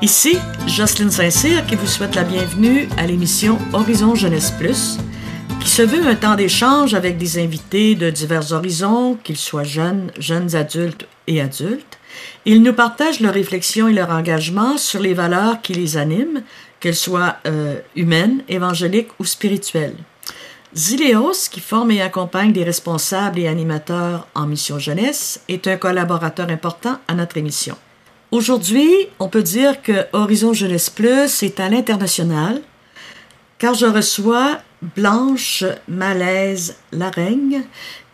Ici, Jocelyne Saint-Cyr qui vous souhaite la bienvenue à l'émission Horizon Jeunesse Plus, qui se veut un temps d'échange avec des invités de divers horizons, qu'ils soient jeunes, jeunes adultes et adultes. Ils nous partagent leurs réflexions et leur engagement sur les valeurs qui les animent, qu'elles soient humaines, évangéliques ou spirituelles. Zélios, qui forme et accompagne des responsables et animateurs en mission jeunesse, est un collaborateur important à notre émission. Aujourd'hui, on peut dire que Horizon Jeunesse Plus est à l'international, car je reçois Blanche Malaise-Larègne,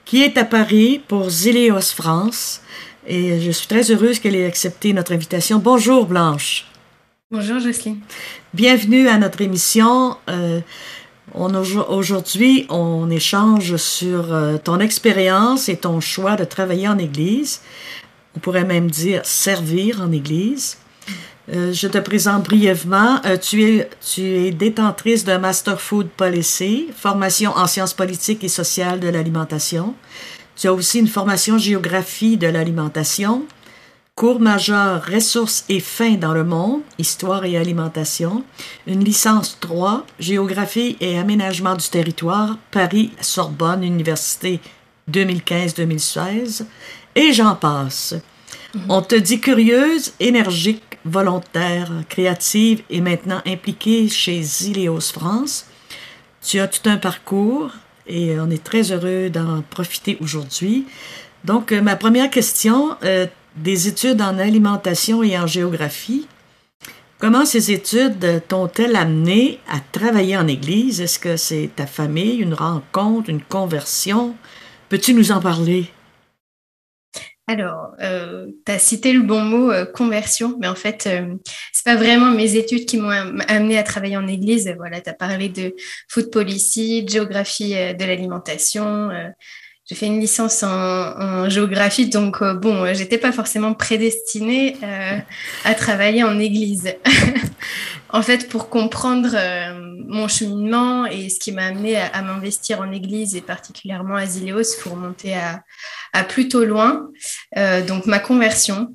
qui est à Paris pour Zélios France, et je suis très heureuse qu'elle ait accepté notre invitation. Bonjour Blanche. Bonjour Jocelyne. Bienvenue à notre émission. Aujourd'hui, on échange sur ton expérience et ton choix de travailler en Église. On pourrait même dire servir en Église. Je te présente brièvement. Tu es détentrice d'un Master Food Policy, formation en sciences politiques et sociales de l'alimentation. Tu as aussi une formation géographie de l'alimentation, cours majeur ressources et faim dans le monde, histoire et alimentation, une licence 3, géographie et aménagement du territoire, Paris-Sorbonne, université 2015-2016, et j'en passe. On te dit curieuse, énergique, volontaire, créative et maintenant impliquée chez Zélios France. Tu as tout un parcours et on est très heureux d'en profiter aujourd'hui. Donc, ma première question, des études en alimentation et en géographie. Comment ces études t'ont-elles amené à travailler en Église? Est-ce que c'est ta famille, une rencontre, une conversion? Peux-tu nous en parler? Alors, tu as cité le bon mot conversion, mais en fait, c'est pas vraiment mes études qui m'ont amené à travailler en Église. Voilà, tu as parlé de food policy, de géographie de l'alimentation. J'ai fait une licence en géographie, donc j'étais pas forcément prédestinée à travailler en Église. En fait, pour comprendre mon cheminement et ce qui m'a amenée à m'investir en Église et particulièrement à Zélios, il faut remonter à plutôt loin. Donc, ma conversion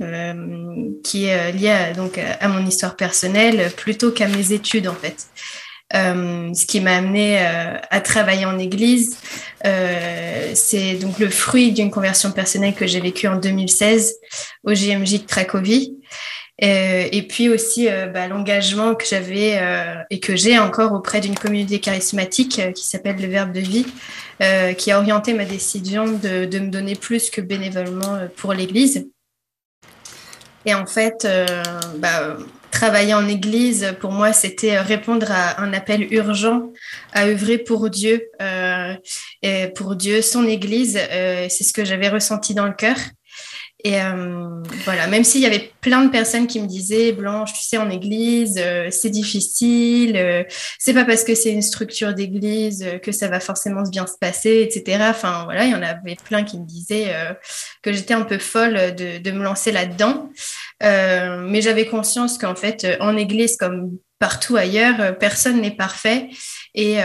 qui est liée à mon histoire personnelle plutôt qu'à mes études, en fait. Ce qui m'a amenée à travailler en Église, c'est donc le fruit d'une conversion personnelle que j'ai vécue en 2016 au JMJ de Cracovie. Et puis aussi l'engagement que j'avais et que j'ai encore auprès d'une communauté charismatique qui s'appelle le Verbe de Vie, qui a orienté ma décision de me donner plus que bénévolement pour l'Église. Et en fait, travailler en Église, pour moi, c'était répondre à un appel urgent à œuvrer pour Dieu, son Église. C'est ce que j'avais ressenti dans le cœur. Et même s'il y avait plein de personnes qui me disaient « Blanche, tu sais, en Église, c'est difficile, c'est pas parce que c'est une structure d'Église que ça va forcément bien se passer, etc. » Enfin, voilà, il y en avait plein qui me disaient que j'étais un peu folle de me lancer là-dedans. Mais j'avais conscience qu'en fait, en Église, comme partout ailleurs, personne n'est parfait. Et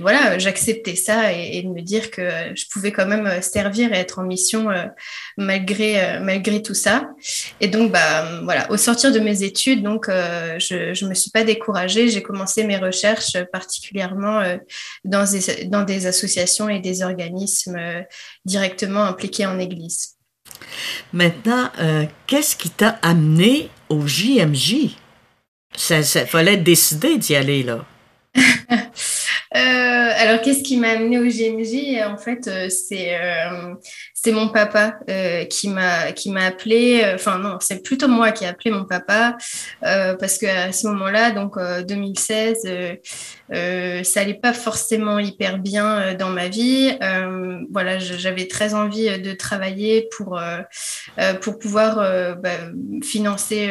voilà, j'acceptais ça et de me dire que je pouvais quand même servir et être en mission malgré tout ça. Et donc, au sortir de mes études, donc, je me suis pas découragée. J'ai commencé mes recherches particulièrement dans des associations et des organismes directement impliqués en Église. Maintenant, qu'est-ce qui t'a amené au JMJ? Ça fallait décider d'y aller, là. Alors, qu'est-ce qui m'a amenée au GMG? En fait, c'est mon papa qui m'a appelé. Enfin non, c'est plutôt moi qui ai appelé mon papa parce que à ce moment-là, donc 2016, ça allait pas forcément hyper bien dans ma vie. Voilà, j'avais très envie de travailler pour pouvoir financer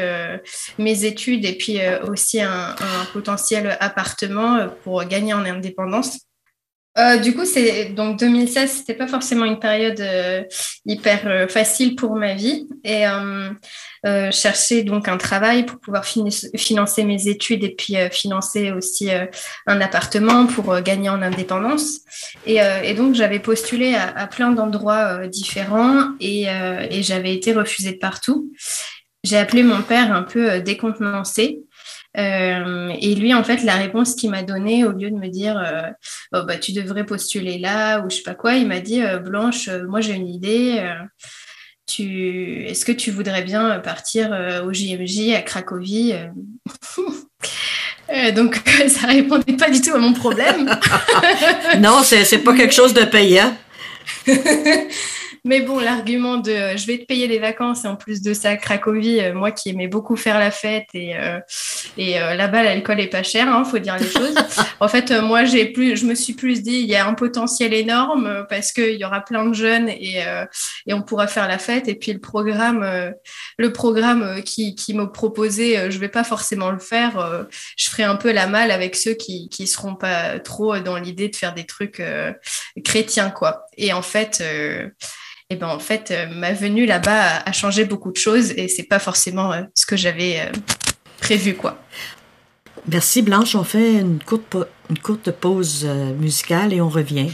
mes études et puis aussi un potentiel appartement pour gagner en indépendance. Du coup, c'est donc 2016, c'était pas forcément une période hyper facile pour ma vie et chercher donc un travail pour pouvoir financer mes études et puis financer aussi un appartement pour gagner en indépendance et donc j'avais postulé à plein d'endroits différents et j'avais été refusée de partout. J'ai appelé mon père un peu décontenancé. Et lui, en fait, la réponse qu'il m'a donnée, au lieu de me dire oh, bah, tu devrais postuler là ou je sais pas quoi, il m'a dit Blanche, moi j'ai une idée. Est-ce que tu voudrais bien partir au JMJ à Cracovie donc, ça répondait pas du tout à mon problème. Non, c'est pas quelque chose de payant. Mais bon, l'argument de « je vais te payer les vacances » et en plus de ça, à Cracovie, moi qui aimais beaucoup faire la fête et là-bas, l'alcool est pas cher, hein, faut dire les choses. En fait, moi, je me suis plus dit « il y a un potentiel énorme parce qu'il y aura plein de jeunes et on pourra faire la fête. » Et puis, le programme qui m'a proposé, je vais pas forcément le faire. Je ferai un peu la malle avec ceux qui seront pas trop dans l'idée de faire des trucs chrétiens, quoi. Et en fait... ma venue là-bas a changé beaucoup de choses et c'est pas forcément ce que j'avais prévu, quoi. Merci Blanche, on fait une courte pause musicale et on revient.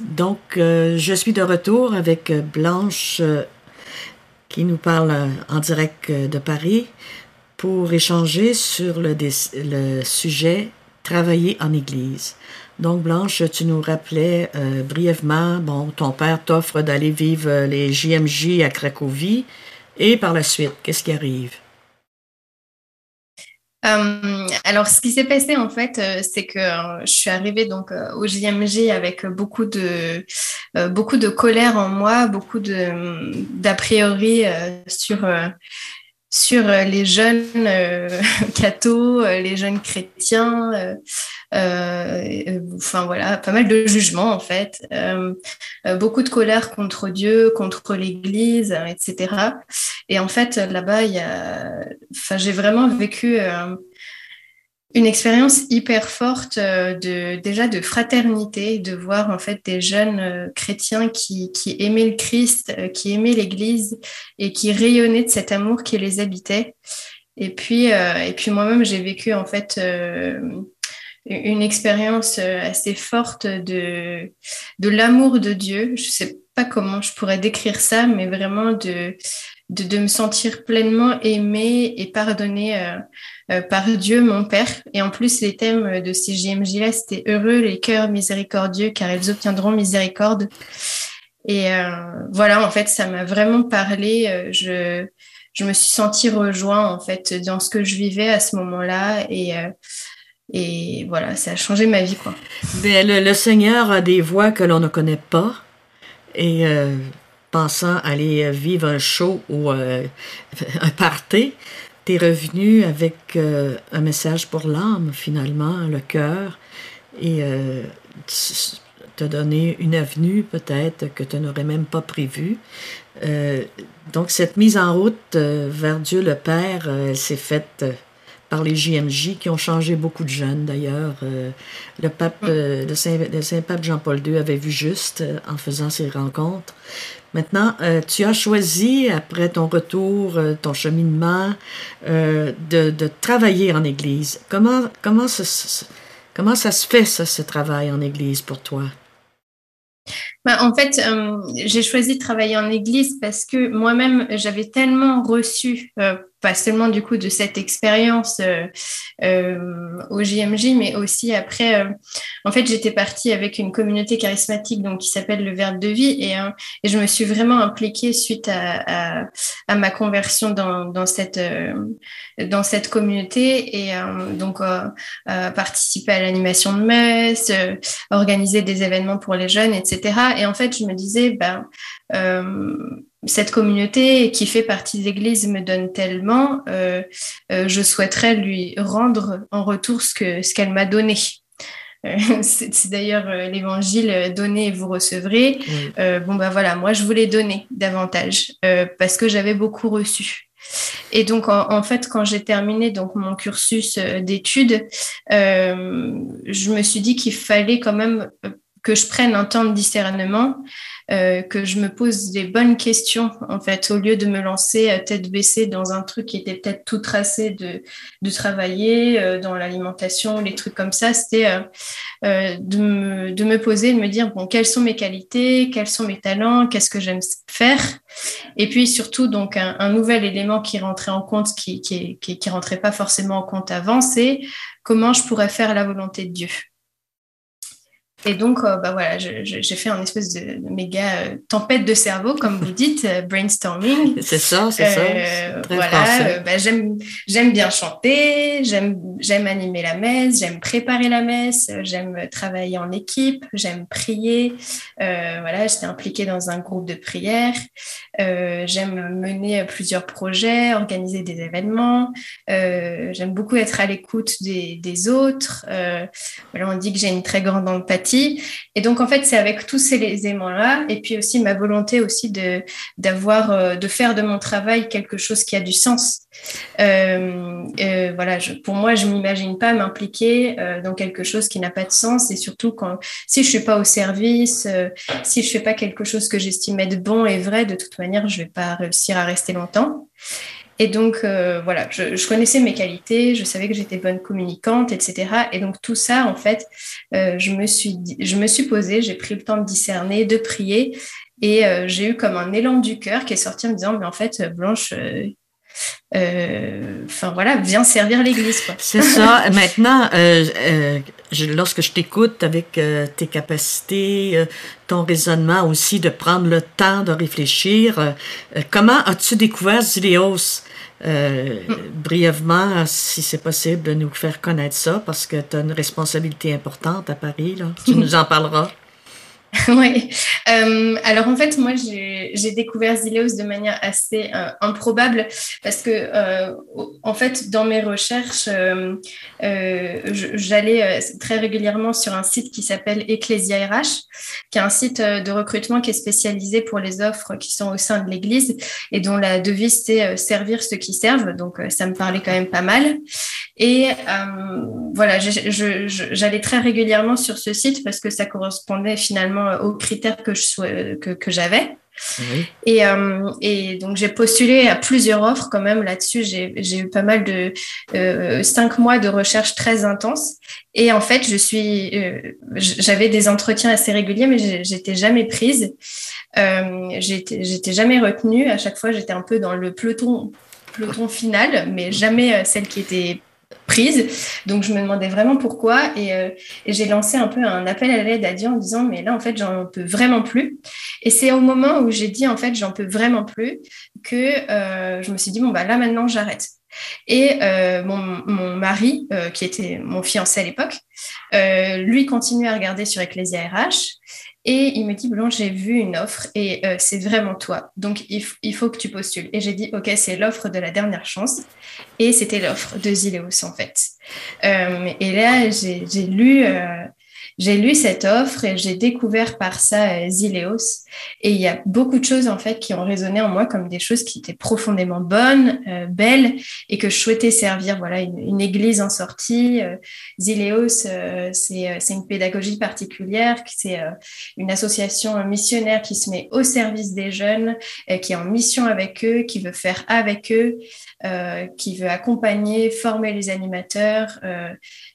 Donc, je suis de retour avec Blanche qui nous parle en direct de Paris pour échanger sur le sujet « Travailler en Église ». Donc, Blanche, tu nous rappelais brièvement, bon, ton père t'offre d'aller vivre les JMJ à Cracovie et par la suite, qu'est-ce qui arrive? Alors, ce qui s'est passé, en fait, c'est que je suis arrivée donc au JMJ avec beaucoup de colère en moi, beaucoup d'a priori sur les jeunes cathos, les jeunes chrétiens, enfin voilà, pas mal de jugements en fait, beaucoup de colère contre Dieu, contre l'Église, etc. Et en fait là-bas, j'ai vraiment vécu une expérience hyper forte de fraternité, de voir en fait des jeunes chrétiens qui aimaient le Christ, qui aimaient l'Église et qui rayonnaient de cet amour qui les habitait. Et puis moi-même, j'ai vécu en fait une expérience assez forte de l'amour de Dieu. Je sais pas comment je pourrais décrire ça, mais vraiment de me sentir pleinement aimée et pardonnée par Dieu, mon Père. Et en plus, les thèmes de ces JMJ-là, c'était « Heureux les cœurs miséricordieux, car ils obtiendront miséricorde ». Et voilà, en fait, ça m'a vraiment parlé. Je me suis sentie rejointe, en fait, dans ce que je vivais à ce moment-là. Et voilà, ça a changé ma vie, quoi. Mais le Seigneur a des voix que l'on ne connaît pas. Et... pensant aller vivre un show ou un party, t'es revenu avec un message pour l'âme, finalement, le cœur, et te donner une avenue peut-être que tu n'aurais même pas prévue. Donc, cette mise en route vers Dieu le Père, elle s'est faite par les JMJ qui ont changé beaucoup de jeunes, d'ailleurs. Le Saint-Pape Jean-Paul II avait vu juste en faisant ces rencontres. Maintenant, tu as choisi, après ton retour, ton cheminement, de travailler en Église. Comment ça se fait, ça, ce travail en Église pour toi? Bah, en fait, j'ai choisi de travailler en Église parce que moi-même, j'avais tellement reçu, pas seulement du coup de cette expérience au JMJ, mais aussi après, en fait, j'étais partie avec une communauté charismatique donc, qui s'appelle le Verbe de Vie et je me suis vraiment impliquée suite à ma conversion dans cette communauté et donc participer à l'animation de messe, organiser des événements pour les jeunes, etc. ça. Et en fait, je me disais, cette communauté qui fait partie de l'Église me donne tellement, je souhaiterais lui rendre en retour ce qu'elle m'a donné. C'est d'ailleurs l'évangile « Donnez et vous recevrez ». Voilà, moi, je voulais donner davantage parce que j'avais beaucoup reçu. Et donc, en fait, quand j'ai terminé donc, mon cursus d'études, je me suis dit qu'il fallait quand même que je prenne un temps de discernement, que je me pose des bonnes questions, en fait, au lieu de me lancer tête baissée dans un truc qui était peut-être tout tracé de travailler dans l'alimentation, les trucs comme ça. C'était de me poser, de me dire, bon, quelles sont mes qualités, quels sont mes talents, qu'est-ce que j'aime faire. Et puis surtout, donc, un nouvel élément qui rentrait en compte, qui rentrait pas forcément en compte avant, c'est comment je pourrais faire la volonté de Dieu. Et donc, j'ai fait une espèce de méga tempête de cerveau, comme vous dites, brainstorming. C'est ça. J'aime bien chanter, j'aime animer la messe, j'aime préparer la messe, j'aime travailler en équipe, j'aime prier. J'étais impliquée dans un groupe de prière. J'aime mener plusieurs projets, organiser des événements. J'aime beaucoup être à l'écoute des autres. On dit que j'ai une très grande empathie. Et donc, en fait, c'est avec tous ces éléments-là, et puis aussi ma volonté aussi de faire de mon travail quelque chose qui a du sens. Pour moi, je ne m'imagine pas m'impliquer dans quelque chose qui n'a pas de sens, et surtout si je ne suis pas au service, si je ne fais pas quelque chose que j'estime être bon et vrai, de toute manière, je ne vais pas réussir à rester longtemps. Et donc, je connaissais mes qualités, je savais que j'étais bonne communicante, etc. Et donc, tout ça, en fait, je me suis posée, j'ai pris le temps de discerner, de prier. Et j'ai eu comme un élan du cœur qui est sorti en me disant, mais en fait, Blanche... viens servir l'Église, quoi. C'est ça. Maintenant, lorsque je t'écoute avec tes capacités, ton raisonnement aussi, de prendre le temps de réfléchir, comment as-tu découvert Zélios? Brièvement, si c'est possible, de nous faire connaître ça, parce que tu as une responsabilité importante à Paris, là. Tu nous en parleras. Oui. Alors en fait, moi, j'ai découvert Zélios de manière assez improbable parce que, en fait, dans mes recherches, j'allais très régulièrement sur un site qui s'appelle Ecclesia RH, qui est un site de recrutement qui est spécialisé pour les offres qui sont au sein de l'Église et dont la devise c'est servir ceux qui servent. Donc, ça me parlait quand même pas mal. Et j'allais très régulièrement sur ce site parce que ça correspondait finalement aux critères que j'avais. Oui. Et donc, j'ai postulé à plusieurs offres quand même là-dessus. J'ai eu pas mal de 5 mois de recherche très intense. Et en fait, j'avais des entretiens assez réguliers, mais j'étais jamais prise. J'étais jamais retenue. À chaque fois, j'étais un peu dans le peloton final, mais jamais celle qui était prise. Donc, je me demandais vraiment pourquoi et j'ai lancé un peu un appel à l'aide à Dieu en disant, mais là, en fait, j'en peux vraiment plus. Et c'est au moment où j'ai dit, en fait, j'en peux vraiment plus que je me suis dit, là, maintenant, j'arrête. Et mon mari, qui était mon fiancé à l'époque, lui continuait à regarder sur Ecclesia RH et il me dit, Blanche, j'ai vu une offre et c'est vraiment toi, donc il faut que tu postules. Et j'ai dit, ok, c'est l'offre de la dernière chance et c'était l'offre de Zélios en fait. Et là, j'ai lu cette offre et j'ai découvert par ça Zélios. Et il y a beaucoup de choses, en fait, qui ont résonné en moi comme des choses qui étaient profondément bonnes, belles, et que je souhaitais servir, une église en sortie. Zélios, c'est une pédagogie particulière, c'est une association missionnaire qui se met au service des jeunes, qui est en mission avec eux, qui veut faire avec eux, qui veut accompagner, former les animateurs,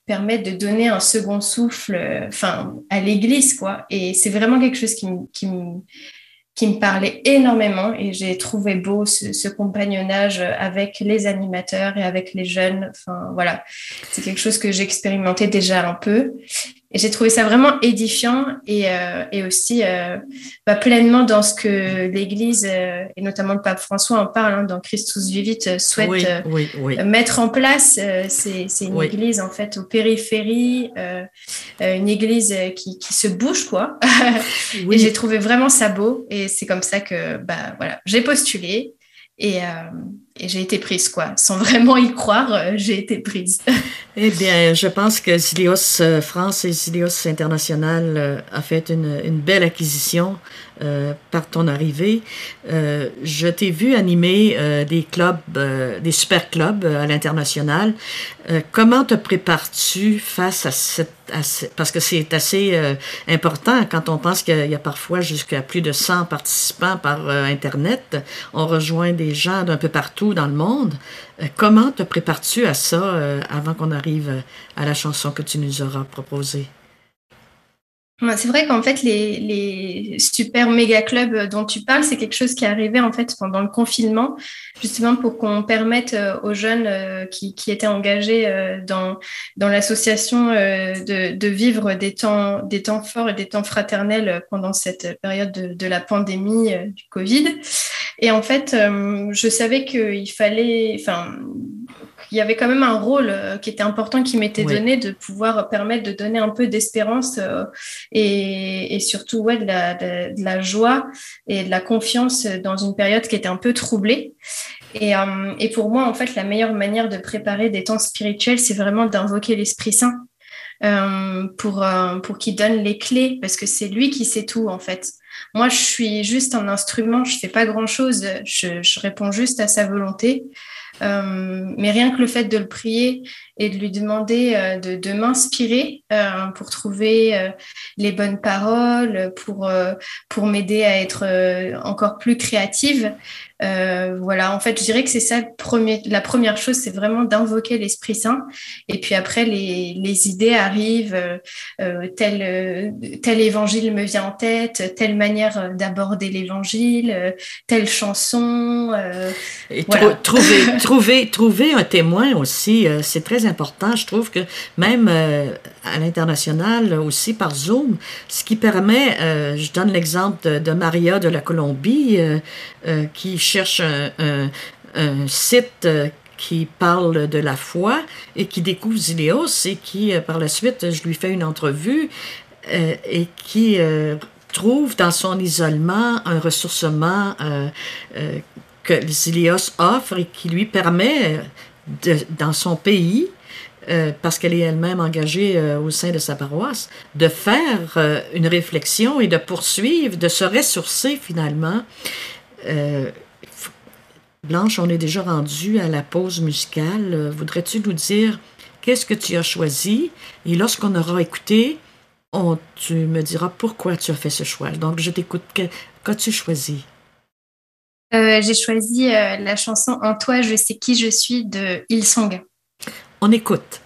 permettre de donner un second souffle à l'église, quoi. Et c'est vraiment quelque chose qui me parlait énormément et j'ai trouvé beau ce compagnonnage avec les animateurs et avec les jeunes. C'est quelque chose que j'expérimentais déjà un peu Et j'ai trouvé ça vraiment édifiant et aussi pleinement dans ce que l'Église, et notamment le pape François en parle, dans Christus Vivit, souhaite mettre en place. C'est une Église en fait aux périphéries, une Église qui se bouge quoi. Et j'ai trouvé vraiment ça beau et c'est comme ça que j'ai postulé. Et j'ai été prise, quoi. Sans vraiment y croire, j'ai été prise. Eh bien, je pense que Zélios France et Zélios International a fait une belle acquisition par ton arrivée. Je t'ai vu animer des clubs, des super clubs à l'international. Comment te prépares-tu face à parce que c'est assez important quand on pense qu'il y a parfois jusqu'à plus de 100 participants par Internet. On rejoint des gens d'un peu partout dans le monde. Comment te prépares-tu à ça avant qu'on arrive à la chanson que tu nous auras proposée? C'est vrai qu'en fait, les super méga clubs dont tu parles, c'est quelque chose qui est arrivé en fait pendant le confinement, justement pour qu'on permette aux jeunes qui étaient engagés dans l'association de vivre des temps forts et des temps fraternels pendant cette période de la pandémie du Covid. Et en fait, je savais qu'il y avait quand même un rôle qui était important, qui m'était donné, de pouvoir permettre de donner un peu d'espérance et surtout de la joie et de la confiance dans une période qui était un peu troublée. Et pour moi, en fait, la meilleure manière de préparer des temps spirituels, c'est vraiment d'invoquer l'Esprit Saint pour qu'il donne les clés, parce que c'est lui qui sait tout, en fait. Moi, je suis juste un instrument, je ne fais pas grand-chose, je réponds juste à sa volonté. Mais rien que le fait de le prier et de lui demander de m'inspirer pour trouver les bonnes paroles, pour m'aider à être encore plus créative. En fait, je dirais que c'est ça, la première chose, c'est vraiment d'invoquer l'Esprit Saint. Et puis après, les idées arrivent, tel évangile me vient en tête, telle manière d'aborder l'évangile, telle chanson. Et trouver un témoin aussi, c'est très important. Je trouve que même à l'international, aussi par Zoom, ce qui permet, je donne l'exemple de Maria de la Colombie, qui cherche un site qui parle de la foi et qui découvre Zélios et qui, par la suite, je lui fais une entrevue et qui trouve dans son isolement un ressourcement que Zélios offre et qui lui permet, dans son pays, parce qu'elle est elle-même engagée au sein de sa paroisse, de faire une réflexion et de poursuivre, de se ressourcer finalement. Blanche, on est déjà rendu à la pause musicale. Voudrais-tu nous dire qu'est-ce que tu as choisi? Et lorsqu'on aura écouté, tu me diras pourquoi tu as fait ce choix. Donc, je t'écoute. Qu'as-tu choisi? J'ai choisi la chanson « En toi, je sais qui je suis » de Hillsong. On écoute.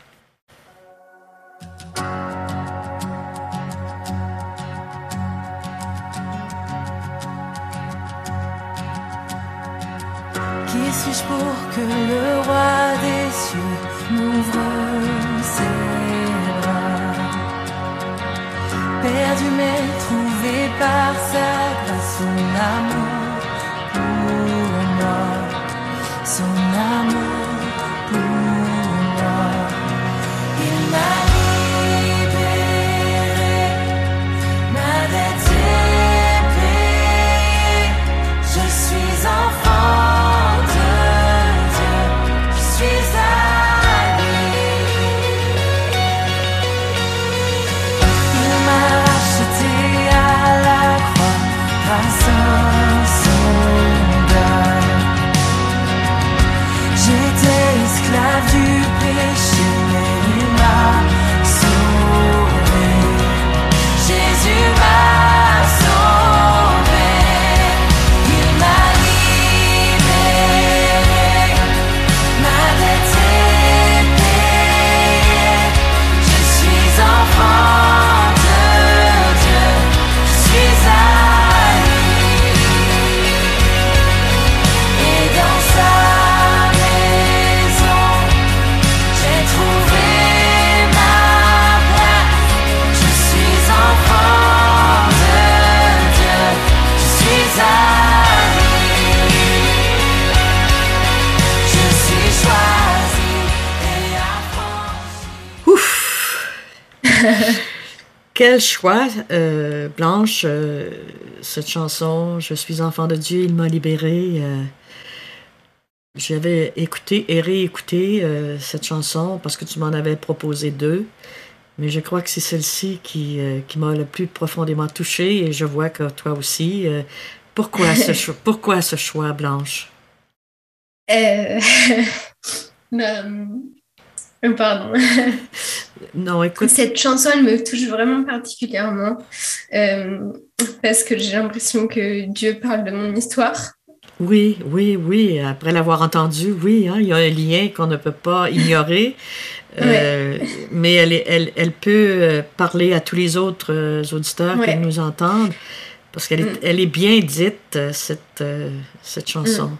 Qui suis-je pour que le roi des cieux m'ouvre ses bras? Perdu mais trouvé par sa grâce, son amour pour moi, son amour pour moi. Il m'a libéré, ma dette est payée, je suis enfant. Quel choix, Blanche, cette chanson « Je suis enfant de Dieu, il m'a libéré ». J'avais écouté et réécouté cette chanson parce que tu m'en avais proposé deux, mais je crois que c'est celle-ci qui m'a le plus profondément touchée et je vois que toi aussi. Pourquoi ce choix, Blanche? Pardon. Non, écoute. Cette chanson, elle me touche vraiment particulièrement parce que j'ai l'impression que Dieu parle de mon histoire. Oui, oui, oui. Après l'avoir entendu, oui, hein, il y a un lien qu'on ne peut pas ignorer. Ouais. Mais elle peut parler à tous les autres auditeurs qui nous entendent parce qu'elle elle est bien dite, cette chanson.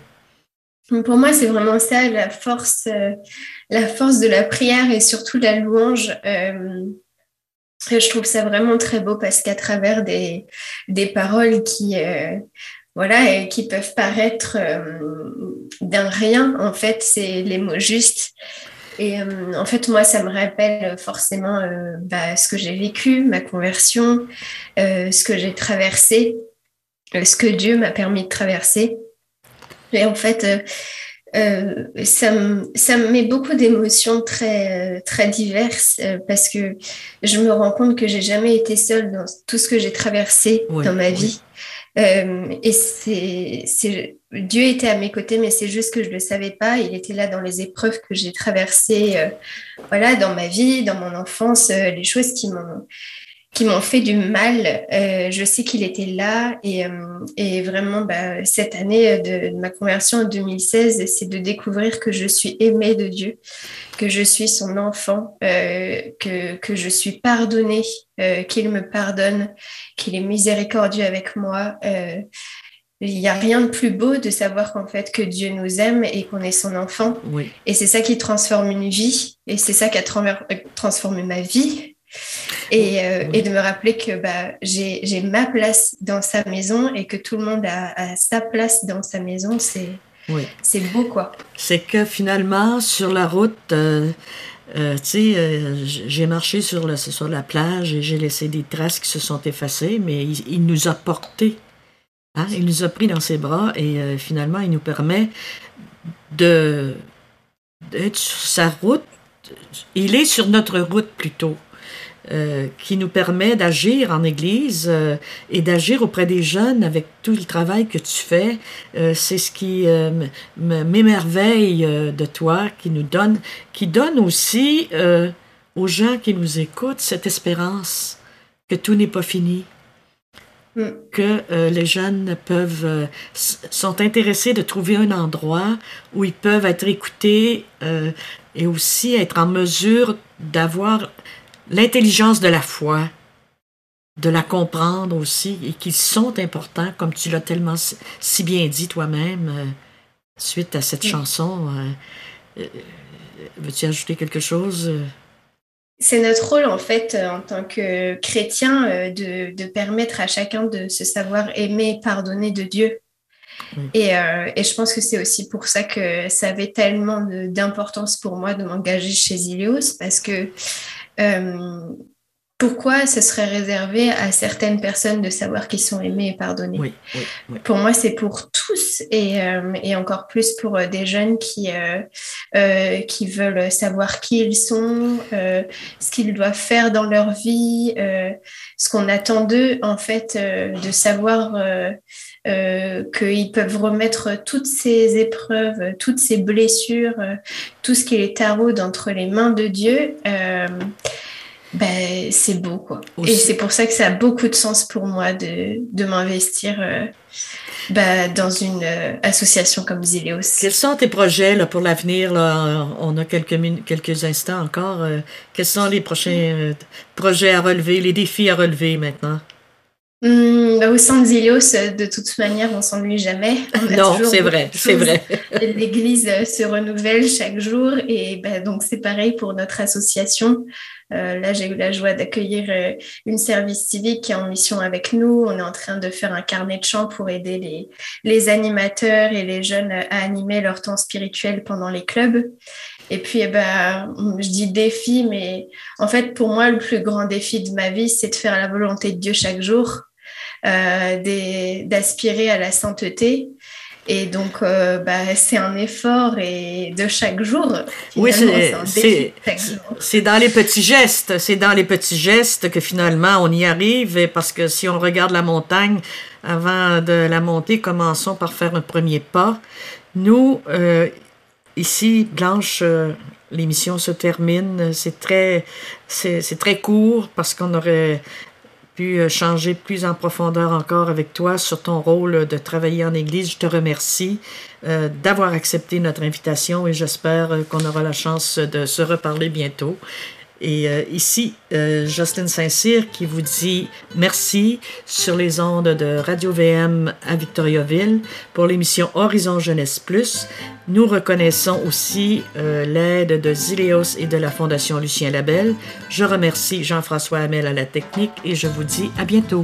Pour moi, c'est vraiment ça, la force de la prière et surtout de la louange. Je trouve ça vraiment très beau parce qu'à travers des paroles qui peuvent paraître d'un rien, en fait, c'est les mots justes. Et en fait, moi, ça me rappelle forcément ce que j'ai vécu, ma conversion, ce que j'ai traversé, ce que Dieu m'a permis de traverser. Et en fait, ça me met beaucoup d'émotions très, très diverses parce que je me rends compte que j'ai jamais été seule dans tout ce que j'ai traversé dans ma vie. Et Dieu était à mes côtés, mais c'est juste que je ne le savais pas. Il était là dans les épreuves que j'ai traversées dans ma vie, dans mon enfance, les choses qui m'ont fait du mal. Je sais qu'il était là et vraiment, cette année de ma conversion en 2016, c'est de découvrir que je suis aimée de Dieu, que je suis son enfant, que je suis pardonnée, qu'il me pardonne, qu'il est miséricordieux avec moi. Il n'y a rien de plus beau de savoir qu'en fait que Dieu nous aime et qu'on est son enfant. Oui. Et c'est ça qui transforme une vie et c'est ça qui a transformé ma vie. Et de me rappeler que j'ai ma place dans sa maison et que tout le monde a sa place dans sa maison, c'est beau, quoi. C'est que finalement, sur la route, j'ai marché sur la plage et j'ai laissé des traces qui se sont effacées, mais il nous a portés. Hein? Il nous a pris dans ses bras et finalement, il nous permet d'être sur sa route. Il est sur notre route plutôt. Qui nous permet d'agir en Église et d'agir auprès des jeunes avec tout le travail que tu fais. C'est ce qui m'émerveille de toi, qui donne aussi aux gens qui nous écoutent cette espérance que tout n'est pas fini, que les jeunes sont intéressés de trouver un endroit où ils peuvent être écoutés et aussi être en mesure d'avoir l'intelligence de la foi, de la comprendre aussi, et qu'ils sont importants, comme tu l'as tellement si bien dit toi-même, suite à cette chanson. Veux-tu ajouter quelque chose? C'est notre rôle, en fait, en tant que chrétien, de permettre à chacun de se savoir aimer et pardonner de Dieu. Et je pense que c'est aussi pour ça que ça avait tellement d'importance pour moi de m'engager chez Zélios, parce que pourquoi ce serait réservé à certaines personnes de savoir qu'ils sont aimés et pardonnés? Oui. Pour moi, c'est pour tous et encore plus pour des jeunes qui veulent savoir qui ils sont, ce qu'ils doivent faire dans leur vie, ce qu'on attend d'eux, en fait, de savoir qu'ils peuvent remettre toutes ces épreuves, toutes ces blessures, tout ce qui les taraude entre les mains de Dieu. C'est beau, quoi. Aussi. Et c'est pour ça que ça a beaucoup de sens pour moi de m'investir dans une association comme Zélios. Quels sont tes projets là, pour l'avenir? Là? On a quelques instants encore. Quels sont les prochains projets à relever, les défis à relever maintenant? Au sein de Zélios, de toute manière, on ne s'ennuie jamais. Non, c'est vrai. L'Église se renouvelle chaque jour et donc c'est pareil pour notre association. Là, j'ai eu la joie d'accueillir une service civique qui est en mission avec nous. On est en train de faire un carnet de chant pour aider les animateurs et les jeunes à animer leur temps spirituel pendant les clubs. Et puis, je dis défi, mais en fait, pour moi, le plus grand défi de ma vie, c'est de faire la volonté de Dieu chaque jour, d'aspirer à la sainteté. Et donc, c'est un effort et de chaque jour. Oui, c'est dans les petits gestes. C'est dans les petits gestes que finalement on y arrive. Et parce que si on regarde la montagne, avant de la monter, commençons par faire un premier pas. Nous, ici, Blanche, l'émission se termine. C'est très court parce qu'on aurait pu changer plus en profondeur encore avec toi sur ton rôle de travailler en Église. Je te remercie d'avoir accepté notre invitation et j'espère qu'on aura la chance de se reparler bientôt. Et ici, Jocelyne Saint-Cyr qui vous dit merci sur les ondes de Radio-VM à Victoriaville pour l'émission Horizon Jeunesse Plus. Nous reconnaissons aussi l'aide de Zélios et de la Fondation Lucien Labelle. Je remercie Jean-François Hamel à la technique et je vous dis à bientôt.